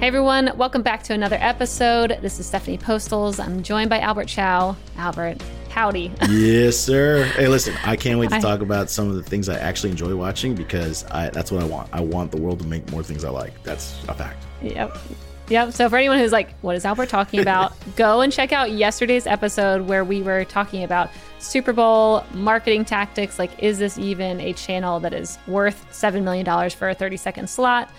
Hey everyone, welcome back to another episode. This is Stephanie Postles. I'm joined by Albert Chow. Albert, howdy. Yes, sir. Hey, listen, I can't wait to talk about some of the things I actually enjoy watching because that's what I want. I want the world to make more things I like. That's a fact. Yep. So for anyone who's like, what is Albert talking about? Go and check out yesterday's episode where we were talking about Super Bowl marketing tactics. Like, is this even a channel that is worth $7 million for a 30-second slot?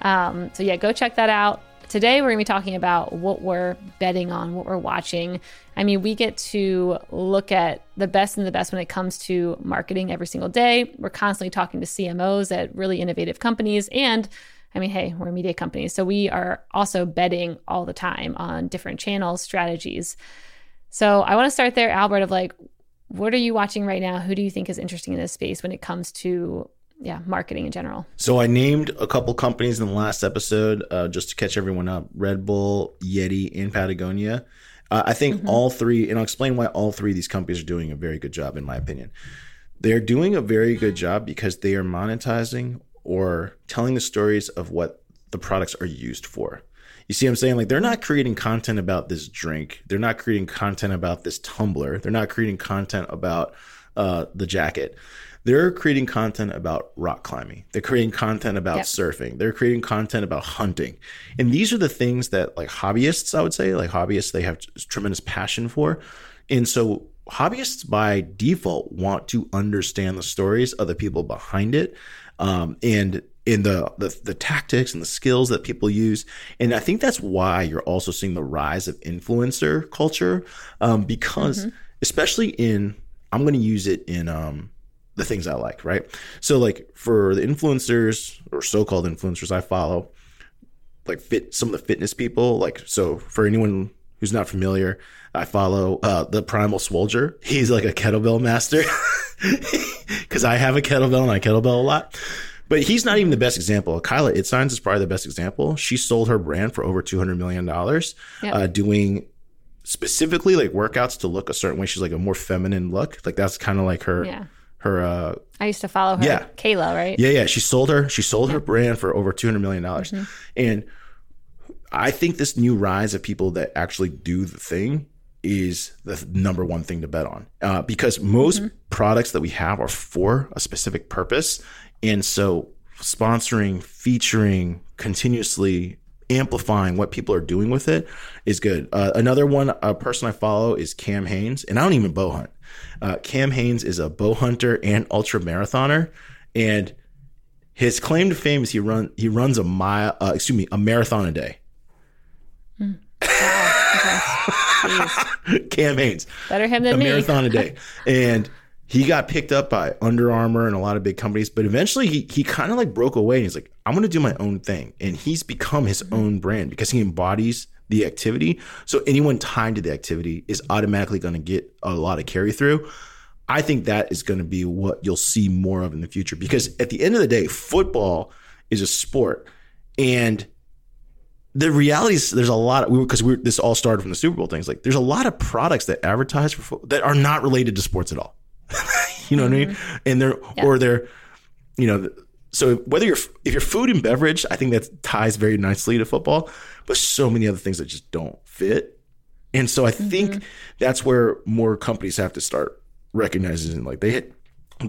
So yeah, go check that out. Today, we're going to be talking about what we're betting on, what we're watching. I mean, we get to look at the best and the best when it comes to marketing every single day. We're constantly talking to CMOs at really innovative companies. And I mean, hey, we're a media company, so we are also betting all the time on different channels, strategies. So I want to start there, Albert, of like, what are you watching right now? Who do you think is interesting in this space when it comes to marketing in general? So I named a couple companies in the last episode just to catch everyone up: Red Bull, Yeti, and Patagonia. I think all three, and I'll explain why all three of these companies are doing a very good job, in my opinion. They're doing a very good job because they are monetizing or telling the stories of what the products are used for. You see what I'm saying? Like, they're not creating content about this drink. They're not creating content about this tumbler. They're not creating content about the jacket. They're creating content about rock climbing. They're creating content about surfing. They're creating content about hunting. And these are the things that like hobbyists, I would say, like hobbyists, they have tremendous passion for. And so hobbyists by default want to understand the stories of the people behind it. And in the tactics and the skills that people use. And I think that's why you're also seeing the rise of influencer culture, because especially in, I'm going to use it in, the things I like, right? So like for the influencers or so-called influencers I follow, like some of the fitness people, like, so for anyone who's not familiar, I follow the Primal Swolger. He's like a kettlebell master because I have a kettlebell and I kettlebell a lot. But he's not even the best example. Kayla Itsines is probably the best example. She sold her brand for over $200 million doing specifically like workouts to look a certain way. She's like a more feminine look. Like that's kind of like her... Yeah. Her, I used to follow her, Kayla, right? Yeah. She sold her brand for over $200 million. And I think this new rise of people that actually do the thing is the number one thing to bet on, because most products that we have are for a specific purpose. And so sponsoring, featuring, continuously amplifying what people are doing with it is good. Another one, a person I follow is Cam Hanes, and I don't even bow hunt. Cam Hanes is a bow hunter and ultra marathoner, and his claim to fame is he runs a marathon a day. Wow. Okay. Cam Hanes, better him than me. A marathon a day, and he got picked up by Under Armour and a lot of big companies, but eventually he kind of like broke away and he's like, I'm going to do my own thing. And he's become his own brand because he embodies the activity. So anyone tied to the activity is automatically going to get a lot of carry through. I think that is going to be what you'll see more of in the future, because at the end of the day, football is a sport. And the reality is there's a lot of, this all started from the Super Bowl things. Like there's a lot of products that advertise for that are not related to sports at all. You know what I mean? And so whether if you're food and beverage, I think that ties very nicely to football, but so many other things that just don't fit. And so I think that's where more companies have to start recognizing, like they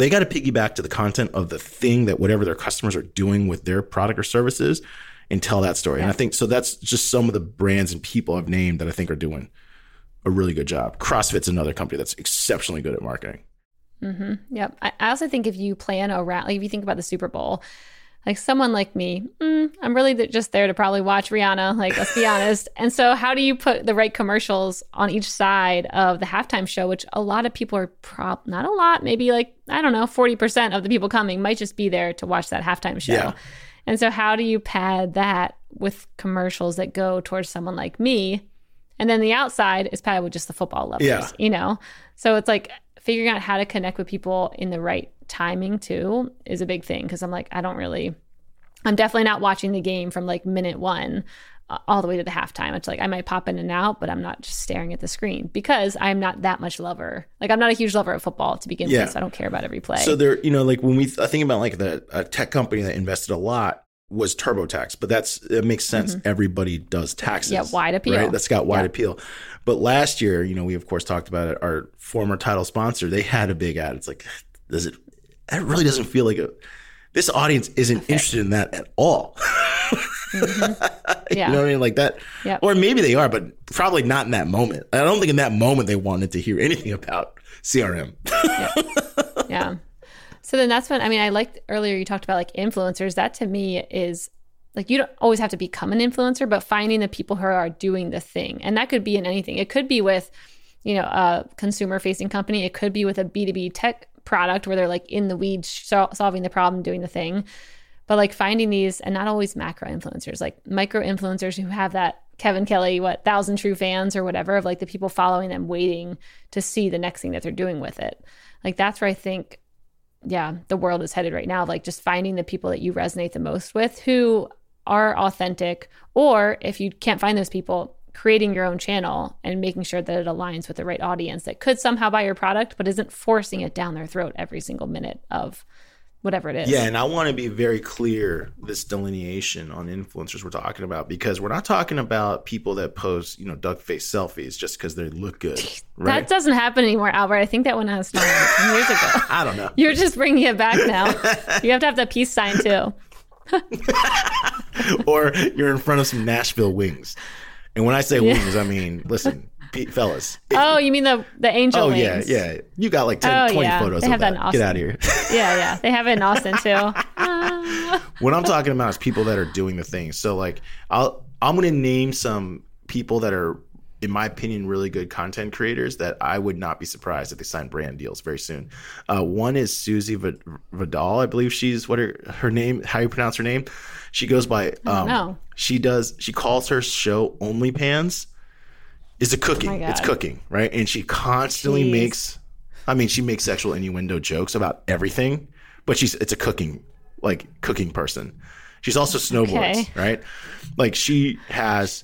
got to piggyback to the content of the thing that whatever their customers are doing with their product or services and tell that story. Yeah. And I think, so that's just some of the brands and people I've named that I think are doing a really good job. CrossFit's another company that's exceptionally good at marketing. Yep. I also think if you plan around, like if you think about the Super Bowl, like someone like me, I'm really just there to probably watch Rihanna, like let's be honest. And so how do you put the right commercials on each side of the halftime show, which a lot of people are not a lot, maybe like, I don't know, 40% of the people coming might just be there to watch that halftime show. Yeah. And so how do you pad that with commercials that go towards someone like me? And then the outside is padded with just the football lovers, you know? So it's like, figuring out how to connect with people in the right timing too is a big thing. Cause I'm like, I'm definitely not watching the game from like minute one all the way to the halftime. It's like, I might pop in and out, but I'm not just staring at the screen because I'm not that much lover. Like I'm not a huge lover of football to begin with. So I don't care about every play. So there, I think about like a tech company that invested a lot was TurboTax, but it makes sense. Mm-hmm. Everybody does taxes. Yeah, wide appeal. Right? That's got wide appeal. But last year, we of course talked about it. Our former title sponsor, they had a big ad. It's like, it really doesn't feel like this audience isn't interested in that at all. Mm-hmm. Yeah. You know what I mean? Like that. Yep. Or maybe they are, but probably not in that moment. I don't think in that moment they wanted to hear anything about CRM. Yep. Yeah. So then that's when, I liked earlier you talked about like influencers. That to me is like, you don't always have to become an influencer, but finding the people who are doing the thing. And that could be in anything. It could be with, a consumer facing company. It could be with a B2B tech product where they're like in the weeds, solving the problem, doing the thing. But like finding these, and not always macro influencers, like micro influencers who have that Kevin Kelly, 1,000 true fans or whatever, of like the people following them waiting to see the next thing that they're doing with it. Like that's where I think, the world is headed right now, like just finding the people that you resonate the most with who are authentic, or if you can't find those people, creating your own channel and making sure that it aligns with the right audience that could somehow buy your product, but isn't forcing it down their throat every single minute of whatever it is. Yeah, and I want to be very clear, this delineation on influencers we're talking about, because we're not talking about people that post, duck face selfies just because they look good. Right? That doesn't happen anymore, Albert. I think that one has started years ago. I don't know. You're just bringing it back now. You have to have that peace sign too. Or you're in front of some Nashville wings. And when I say wings, I mean, listen, fellas. You mean the angel wings? Oh, yeah. You got like 10, 20 photos of that. In Austin. Get out of here. Yeah. They have it in Austin, too. What I'm talking about is people that are doing the thing. So, like, I'm going to name some people that are, in my opinion, really good content creators that I would not be surprised if they sign brand deals very soon. One is Susie Vidal. I believe she's how you pronounce her name. She goes by, she calls her show OnlyPans. It's a cooking. Oh, it's cooking, right? And she constantly makes sexual innuendo jokes about everything, but it's a cooking person. She's also snowboards, right? Like she has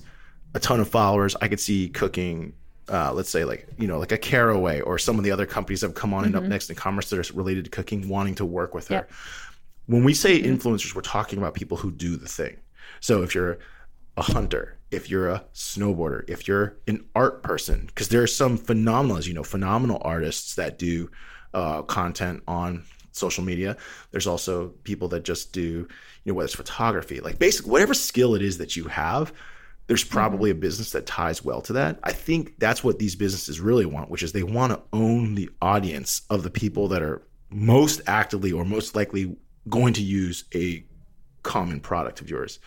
a ton of followers. I could see cooking, let's say like a Caraway or some of the other companies that have come on and up next in commerce that are related to cooking, wanting to work with her. Yep. When we say influencers, we're talking about people who do the thing. So if you're a hunter, if you're a snowboarder, if you're an art person, because there are some phenomenal artists that do content on social media. There's also people that just do, whether it's photography, like basically whatever skill it is that you have, there's probably a business that ties well to that. I think that's what these businesses really want, which is they want to own the audience of the people that are most actively or most likely going to use a common product of yours.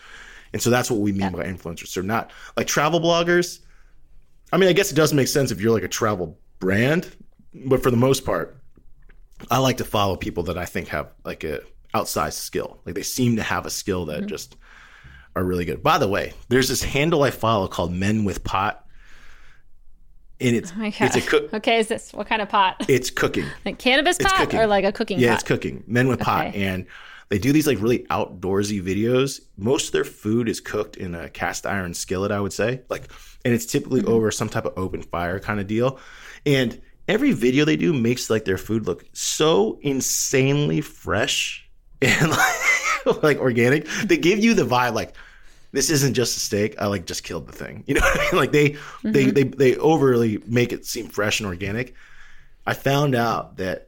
And so that's what we mean by influencers. So not like travel bloggers. I guess it does make sense if you're like a travel brand, but for the most part, I like to follow people that I think have like a outsized skill. Like they seem to have a skill that just are really good. By the way, there's this handle I follow called Men with Pot, and it's a cook. Okay, is this what kind of pot? It's cooking, like cannabis pot, cooking. Or like a cooking pot. Yeah, it's cooking. Men with Pot, and they do these like really outdoorsy videos. Most of their food is cooked in a cast iron skillet, I would say, like, and it's typically over some type of open fire kind of deal. And every video they do makes like their food look so insanely fresh and like organic. They give you the vibe like this isn't just a steak, I like just killed the thing, what I mean, like they overly make it seem fresh and organic. I found out that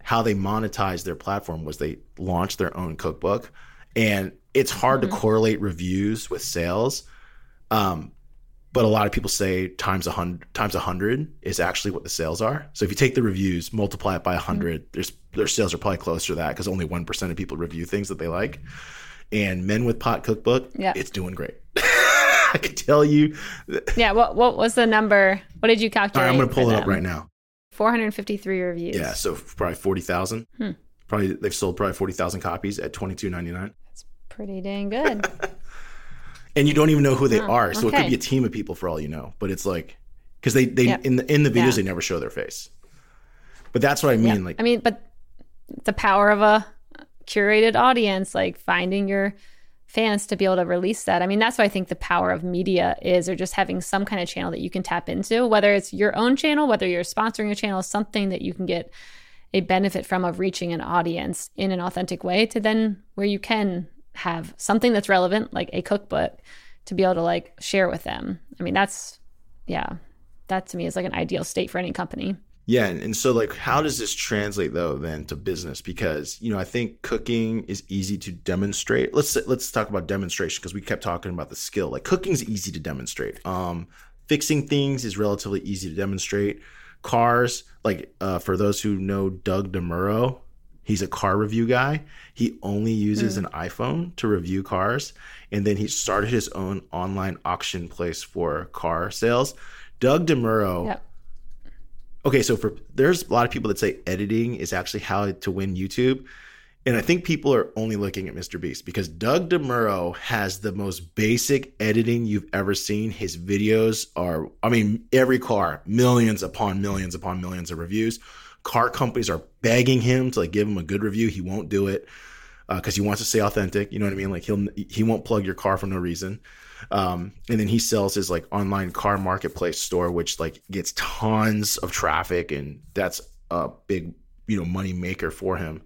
how they monetized their platform was they launched their own cookbook, and it's hard to correlate reviews with sales, but a lot of people say times 100 is actually what the sales are. So if you take the reviews, multiply it by 100, their sales are probably closer to that because only 1% of people review things that they like. And Men with Pot cookbook, it's doing great. I could tell you. Yeah. What was the number? What did you calculate? All right, I'm going to pull it up right now. 453 reviews. Yeah. So probably 40,000. Probably they've sold 40,000 copies at $22.99. That's pretty dang good. And you don't even know who they are. So it could be a team of people for all you know. But it's like, because they in the videos, they never show their face. But that's what I mean. Yep. Like, but the power of a curated audience, like finding your fans to be able to release that. That's why I think the power of media is, or just having some kind of channel that you can tap into, whether it's your own channel, whether you're sponsoring a channel, something that you can get a benefit from of reaching an audience in an authentic way to then where you can have something that's relevant, like a cookbook, to be able to like share with them. I mean, that's, yeah, that to me is like an ideal state for any company. Yeah. And so like, how does this translate though then to business? Because, you know, I think cooking is easy to demonstrate. Let's talk about demonstration, because we kept talking about the skill. Like cooking is easy to demonstrate. Fixing things is relatively easy to demonstrate. Cars, like for those who know Doug DeMuro, he's a car review guy. He only uses an iPhone to review cars. And then he started his own online auction place for car sales. Doug DeMuro. Yep. Okay, so there's a lot of people that say editing is actually how to win YouTube. And I think people are only looking at Mr. Beast because Doug DeMuro has the most basic editing you've ever seen. His videos are, I mean, every car, millions upon millions upon millions of reviews. Car companies are begging him to like give him a good review. He won't do it because he wants to stay authentic. You know what I mean? Like he won't plug your car for no reason. And then he sells his like online car marketplace store, which like gets tons of traffic, and that's a big, you know, money maker for him.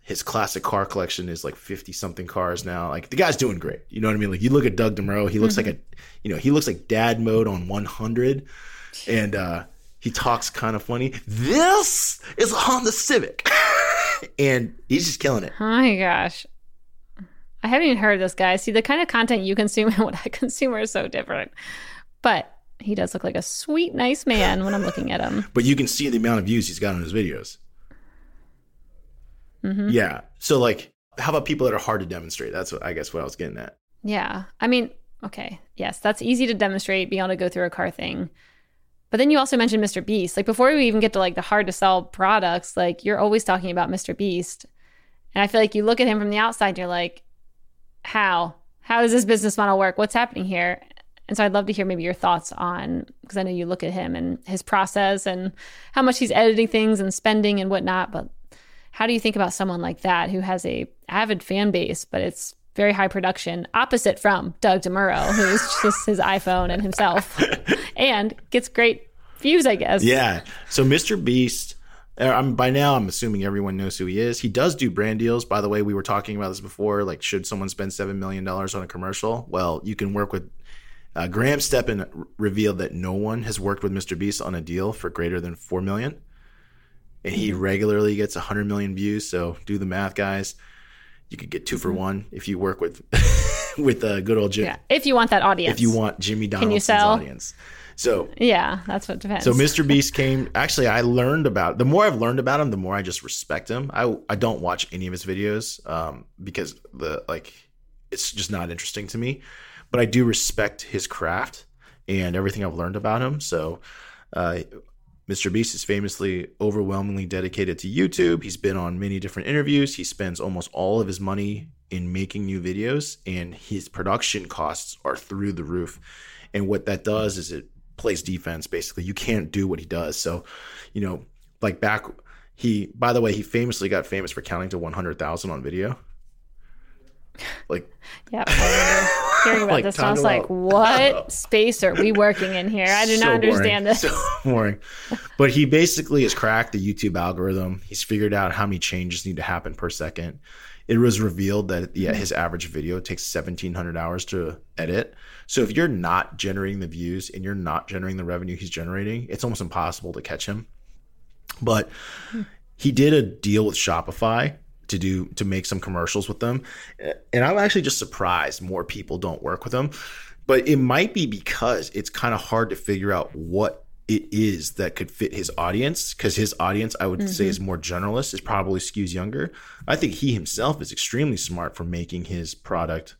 His classic car collection is like 50 something cars now. Like the guy's doing great. You know what I mean? Like you look at Doug DeMuro, he looks like he looks like dad mode on 100, and he talks kind of funny. This is a Honda Civic, and he's just killing it. Oh my gosh. I haven't even heard of this guy. See, the kind of content you consume and what I consume are so different. But he does look like a sweet, nice man when I'm looking at him. But you can see the amount of views he's got on his videos. Mm-hmm. Yeah. So like, how about people that are hard to demonstrate? That's what I guess what I was getting at. Yeah. I mean, okay. Yes, that's easy to demonstrate, being able to go through a car thing. But then you also mentioned Mr. Beast. Like before we even get to like the hard to sell products, like you're always talking about Mr. Beast. And I feel like you look at him from the outside and you're like, how does this business model work? What's happening here? And so I'd love to hear maybe your thoughts on, because I know you look at him and his process and how much he's editing things and spending and whatnot. But how do you think about someone like that who has a avid fan base, but it's very high production, opposite from Doug DeMuro, who's just his iPhone and himself and gets great views, I guess. Yeah. So Mr. Beast, by now, I'm assuming everyone knows who he is. He does do brand deals. By the way, we were talking about this before. Like, should someone spend $7 million on a commercial? Well, you can work with Graham Steppen revealed that no one has worked with Mr. Beast on a deal for greater than $4 million. And he regularly gets 100 million views. So do the math, guys. You could get 2 for 1 if you work with good old Jim. Yeah, if you want that audience. If you want Jimmy Donaldson's audience. So yeah, that's what depends. So Mr. Beast came. Actually, I learned about. The more I've learned about him, the more I just respect him. I don't watch any of his videos because it's just not interesting to me. But I do respect his craft and everything I've learned about him. So Mr. Beast is famously overwhelmingly dedicated to YouTube. He's been on many different interviews. He spends almost all of his money in making new videos, and his production costs are through the roof. And what that does is it plays defense. Basically, you can't do what he does. So, you know, like by the way, he famously got famous for counting to 100,000 on video. Like, yeah, hearing about like, this, I was like, what space are we working in here? I do not understand this. So boring. But he basically has cracked the YouTube algorithm. He's figured out how many changes need to happen per second. It was revealed that his average video takes 1,700 hours to edit. So if you're not generating the views and you're not generating the revenue he's generating, it's almost impossible to catch him. But he did a deal with Shopify to make some commercials with them. And I'm actually just surprised more people don't work with him. But it might be because it's kind of hard to figure out what it is that could fit his audience, because his audience, I would say, is more generalist. It probably skews younger. I think he himself is extremely smart for making his product,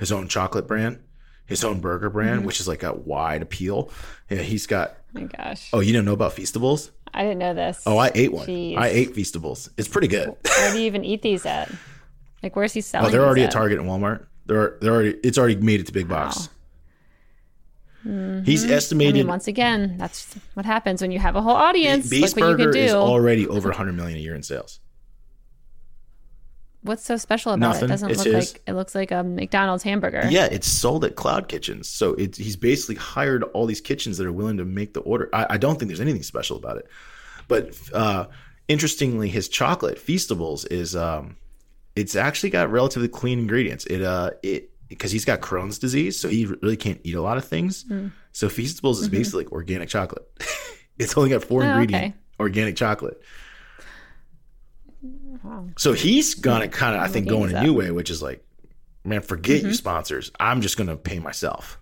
his own chocolate brand, his own burger brand, which is like a wide appeal. Yeah, he's got. Oh my gosh. Oh, you didn't know about Feastables? I didn't know this. Oh, I ate one. Jeez. I ate Feastables. It's pretty good. Where do you even eat these at? Like, where's he selling? Oh, they're already at Target and Walmart. They're already. It's already made it to big box. Wow. Mm-hmm. He's estimated. I mean, once again, that's what happens when you have a whole audience. Beast Burger is already over $100 million a year in sales. What's so special about Nothing. It? Doesn't it's look his. Like it looks like a McDonald's hamburger. Yeah, it's sold at Cloud Kitchens, so he's basically hired all these kitchens that are willing to make the order. I don't think there's anything special about it, but interestingly, his chocolate Feastables is It's actually got relatively clean ingredients. It because he's got Crohn's disease, so he really can't eat a lot of things. Mm. So Feastables is basically like organic chocolate. It's only got four ingredient organic chocolate. Wow. So he's gonna kind of, I think, going a new way, which is like, man, forget you sponsors. I'm just gonna pay myself.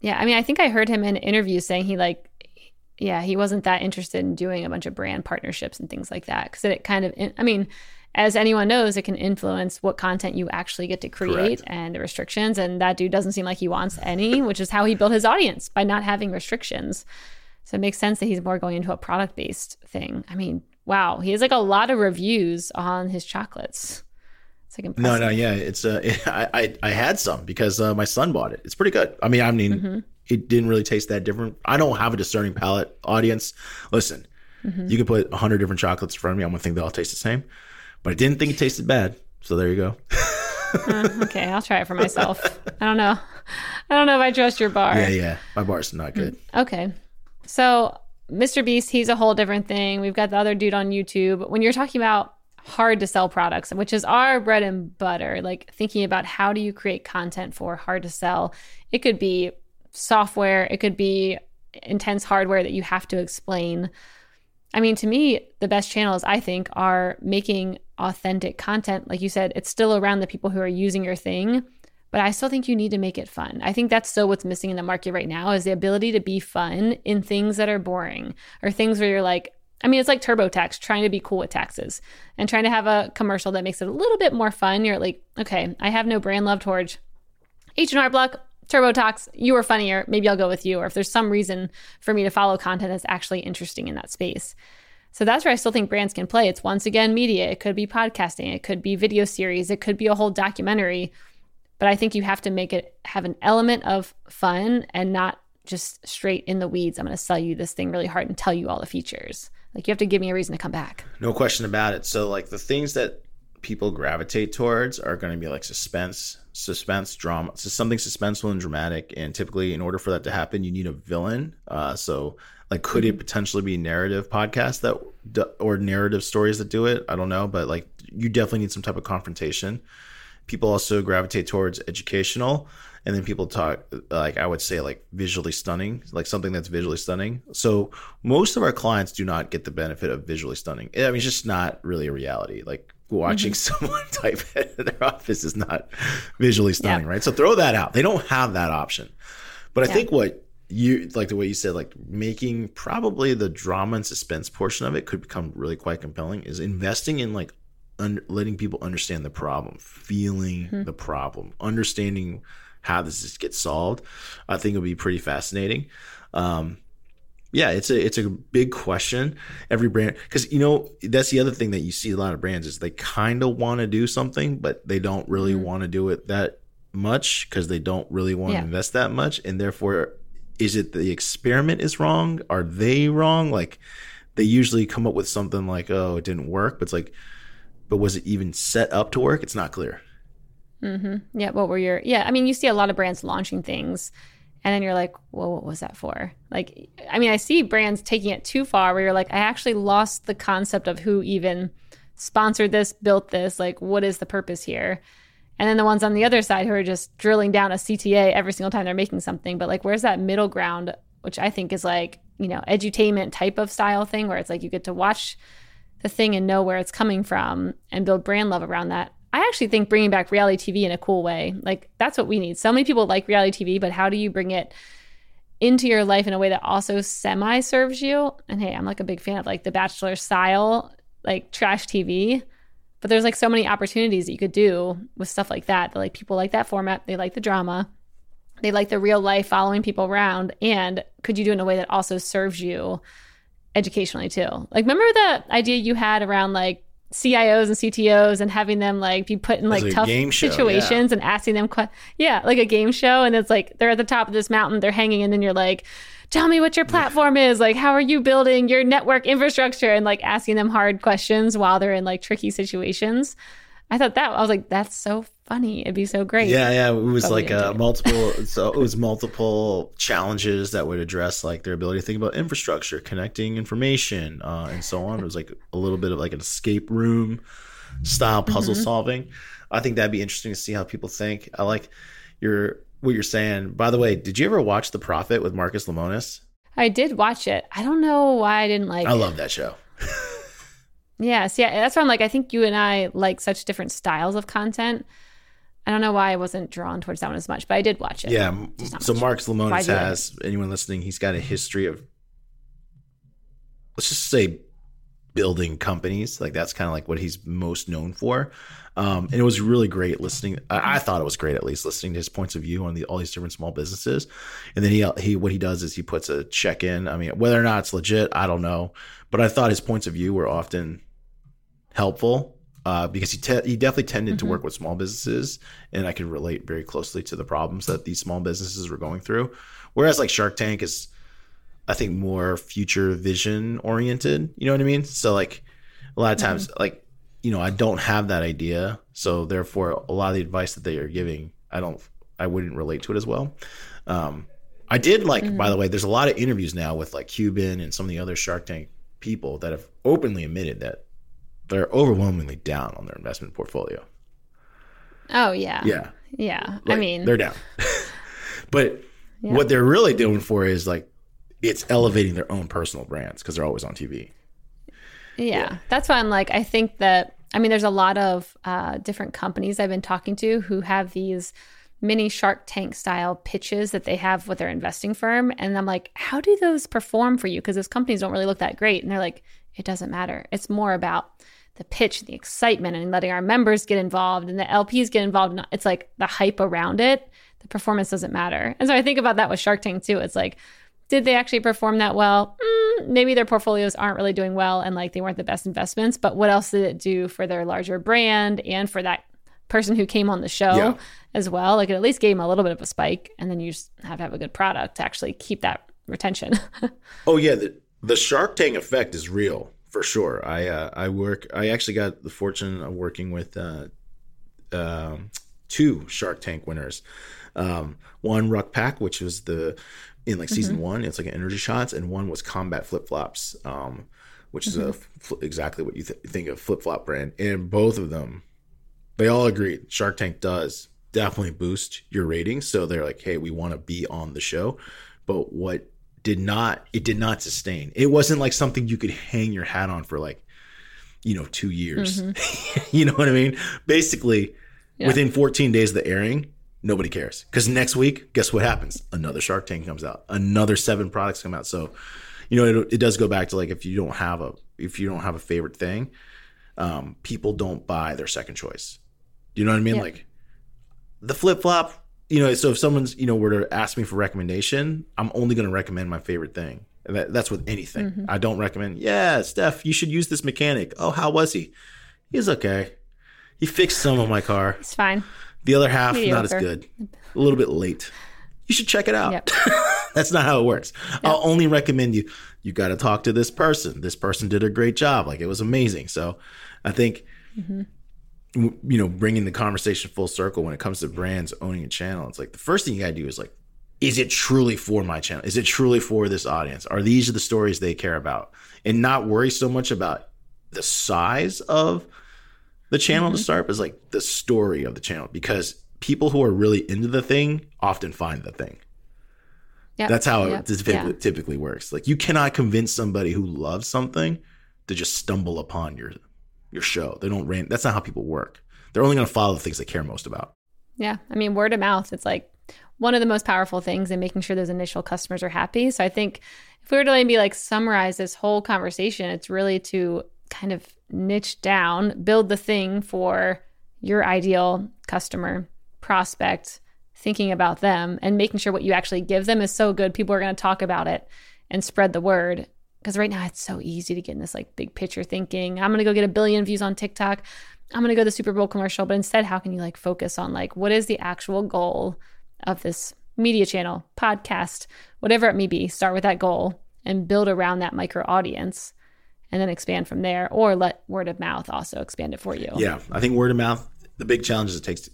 Yeah, I mean, I think I heard him in an interview saying he wasn't that interested in doing a bunch of brand partnerships and things like that, because it kind of, I mean, as anyone knows, it can influence what content you actually get to create. Correct. And the restrictions. And that dude doesn't seem like he wants any, which is how he built his audience, by not having restrictions. So it makes sense that he's more going into a product-based thing. I mean, wow, he has like a lot of reviews on his chocolates. It's like impressive. No, yeah, it's I had some because my son bought it. It's pretty good. I mean, it didn't really taste that different. I don't have a discerning palate, audience. Listen, you can put 100 different chocolates in front of me. I'm gonna think they all taste the same. But I didn't think it tasted bad, so there you go. Okay, I'll try it for myself. I don't know if I trust your bar. Yeah, my bar's not good. Okay, so Mr. Beast, he's a whole different thing. We've got the other dude on YouTube. When you're talking about hard to sell products, which is our bread and butter, like thinking about how do you create content for hard to sell, it could be software, it could be intense hardware that you have to explain. I mean, to me, the best channels, I think, are making authentic content. Like you said, it's still around the people who are using your thing, but I still think you need to make it fun. I think that's still what's missing in the market right now, is the ability to be fun in things that are boring, or things where you're like, I mean, it's like TurboTax, trying to be cool with taxes and trying to have a commercial that makes it a little bit more fun. You're like, okay, I have no brand love towards H&R Block, TurboTax, you are funnier, maybe I'll go with you, or if there's some reason for me to follow content that's actually interesting in that space. So that's where I still think brands can play. It's, once again, media, it could be podcasting, it could be video series, it could be a whole documentary, but I think you have to make it have an element of fun and not just straight in the weeds, I'm going to sell you this thing really hard and tell you all the features. Like, you have to give me a reason to come back. No question about it. So like the things that people gravitate towards are going to be like suspense, drama, so something suspenseful and dramatic. And typically, in order for that to happen, you need a villain. So like, could it potentially be narrative podcasts or narrative stories that do it? I don't know, but like, you definitely need some type of confrontation. People also gravitate towards educational, and then people talk, like, I would say, like visually stunning, like something that's visually stunning. So most of our clients do not get the benefit of visually stunning. I mean, it's just not really a reality. Like, watching someone type it in their office is not visually stunning, right? So throw that out. They don't have that option. But I think what you, like the way you said, like making probably the drama and suspense portion of it could become really quite compelling, is investing in like letting people understand the problem, feeling the problem, understanding how this gets solved. I think it'll be pretty fascinating. Yeah, it's a big question. Every brand, because, you know, that's the other thing that you see a lot of brands, is they kind of want to do something, but they don't really want to do it that much, because they don't really want to invest that much. And therefore, is it the experiment is wrong? Are they wrong? Like, they usually come up with something like, oh, it didn't work. But it's like, but was it even set up to work? It's not clear. Mm-hmm. Yeah. What were your, yeah, I mean, you see a lot of brands launching things, and then you're like, well, what was that for? Like, I mean, I see brands taking it too far, where you're like, I actually lost the concept of who even sponsored this, built this, like, what is the purpose here? And then the ones on the other side who are just drilling down a CTA every single time they're making something. But like, where's that middle ground, which I think is like, you know, edutainment type of style thing, where it's like, you get to watch the thing and know where it's coming from and build brand love around that. I actually think bringing back reality TV in a cool way, like, that's what we need. So many people like reality TV, but how do you bring it into your life in a way that also semi serves you? And hey, I'm like a big fan of like The Bachelor style, like trash TV, but there's like so many opportunities that you could do with stuff like that. That, like, people like that format. They like the drama. They like the real life following people around. And could you do it in a way that also serves you educationally too? Like, remember the idea you had around like CIOs and CTOs and having them like be put in like tough situations and asking them like a game show, and it's like they're at the top of this mountain, they're hanging, and then you're like, tell me what your platform is, like, how are you building your network infrastructure, and like asking them hard questions while they're in like tricky situations. I thought that, I was like, that's so funny, it'd be so great. Yeah, it was like multiple so it was multiple challenges that would address like their ability to think about infrastructure, connecting information, and so on. It was like a little bit of like an escape room style puzzle solving. I think that'd be interesting to see how people think. I like what you're saying. By the way, did you ever watch The Profit with Marcus Lemonis? I did watch it. I don't know why I didn't like it. I love that show. Yes. Yeah. That's why I'm like, I think you and I like such different styles of content. I don't know why I wasn't drawn towards that one as much, but I did watch it. Yeah. So Marcus Lemonis has, anyone listening, he's got a history of, let's just say, building companies. Like that's kind of like what he's most known for. And it was really great listening. I thought it was great, at least listening to his points of view on all these different small businesses. And then what he does is he puts a check in. I mean, whether or not it's legit, I don't know. But I thought his points of view were often helpful because he definitely tended to work with small businesses. And I could relate very closely to the problems that these small businesses were going through. Whereas like Shark Tank is, I think, more future vision oriented, you know what I mean? So like a lot of times, like, you know, I don't have that idea. So therefore a lot of the advice that they are giving, I wouldn't relate to it as well. I did like, by the way, there's a lot of interviews now with like Cuban and some of the other Shark Tank people that have openly admitted that they're overwhelmingly down on their investment portfolio. Oh yeah. Yeah. Yeah. Like, I mean, they're down, but what they're really doing for is like, it's elevating their own personal brands because they're always on TV. Yeah. That's why I'm like, I think that, I mean, there's a lot of different companies I've been talking to who have these mini Shark Tank style pitches that they have with their investing firm. And I'm like, how do those perform for you? Because those companies don't really look that great. And they're like, it doesn't matter. It's more about the pitch, the excitement, and letting our members get involved and the LPs get involved. It's like the hype around it. The performance doesn't matter. And so I think about that with Shark Tank too. It's like, did they actually perform that well? Maybe their portfolios aren't really doing well and like they weren't the best investments, but what else did it do for their larger brand and for that person who came on the show as well? Like it at least gave them a little bit of a spike, and then you just have to have a good product to actually keep that retention. Oh yeah. The Shark Tank effect is real for sure. I actually got the fortune of working with two Shark Tank winners. One Ruck Pack, which was in like season one, it's like an energy shots, and one was Combat Flip-Flops, which is exactly what you think of flip-flop brand. And both of them, they all agreed Shark Tank does definitely boost your ratings. So they're like, hey, we want to be on the show. But it did not sustain. It wasn't like something you could hang your hat on for like, 2 years. You know what I mean? Basically, within 14 days of the airing, nobody cares, because next week, guess what happens? Another Shark Tank comes out. Another 7 products come out. So, it does go back to like if you don't have a favorite thing, people don't buy their second choice. Do you know what I mean? Yeah. Like the flip flop. So if someone's were to ask me for recommendation, I'm only going to recommend my favorite thing. That's with anything. I don't recommend. Yeah, Steph, you should use this mechanic. Oh, how was he? He's okay. He fixed some of my car. It's fine. The other half, mediocre. Not as good. A little bit late. You should check it out. Yep. That's not how it works. Yep. I'll only recommend you got to talk to this person. This person did a great job. Like, it was amazing. So I think, bringing the conversation full circle when it comes to brands owning a channel, it's like the first thing you got to do is like, is it truly for my channel? Is it truly for this audience? Are these the stories they care about? And not worry so much about the size of the channel to start, is like the story of the channel, because people who are really into the thing often find the thing. Yep. That's how it typically works. Like, you cannot convince somebody who loves something to just stumble upon your show. They don't That's not how people work. They're only going to follow the things they care most about. Yeah. I mean, word of mouth, it's like one of the most powerful things in making sure those initial customers are happy. So I think if we were to maybe like summarize this whole conversation, it's really to kind of niche down, build the thing for your ideal customer, prospect, thinking about them and making sure what you actually give them is so good. People are going to talk about it and spread the word, because right now it's so easy to get in this like big picture thinking. I'm going to go get 1 billion views on TikTok. I'm going to go to the Super Bowl commercial. But instead, how can you like focus on like, what is the actual goal of this media channel, podcast, whatever it may be? Start with that goal and build around that micro audience, and then expand from there, or let word of mouth also expand it for you. Yeah, I think word of mouth, the big challenge is it takes,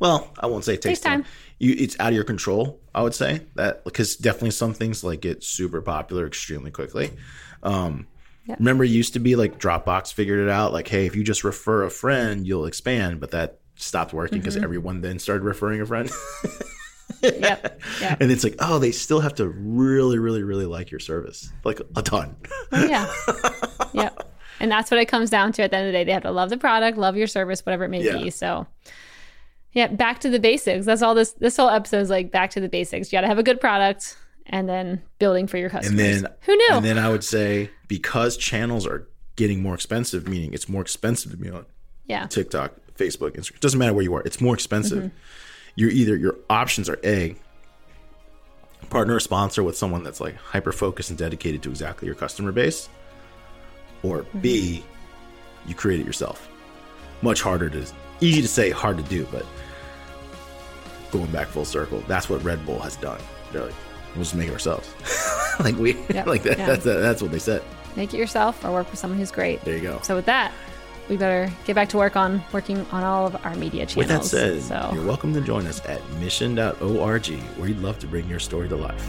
well, I won't say it takes time. It's out of your control, I would say, that because definitely some things like get super popular extremely quickly. Yeah. Remember, it used to be like Dropbox figured it out. Like, hey, if you just refer a friend, you'll expand. But that stopped working because everyone then started referring a friend. And it's like, oh, they still have to really, really, really like your service. Like a ton. And that's what it comes down to at the end of the day. They have to love the product, love your service, whatever it may be. So back to the basics. That's all this whole episode is like back to the basics. You got to have a good product and then building for your customers. And then, who knew? And then I would say, because channels are getting more expensive, meaning it's more expensive to be on TikTok, Facebook, Instagram. It doesn't matter where you are. It's more expensive. You're either, your options are A, partner or sponsor with someone that's like hyper-focused and dedicated to exactly your customer base. Or B, you create it yourself. Much harder to, easy to say, hard to do, but going back full circle, that's what Red Bull has done. They're like, we'll just make it ourselves. Like we, like that, that's what they said. Make it yourself or work with someone who's great. There you go. So with that, we better get back to work on working on all of our media channels. With that said, you're welcome to join us at mission.org, where we'd love to bring your story to life.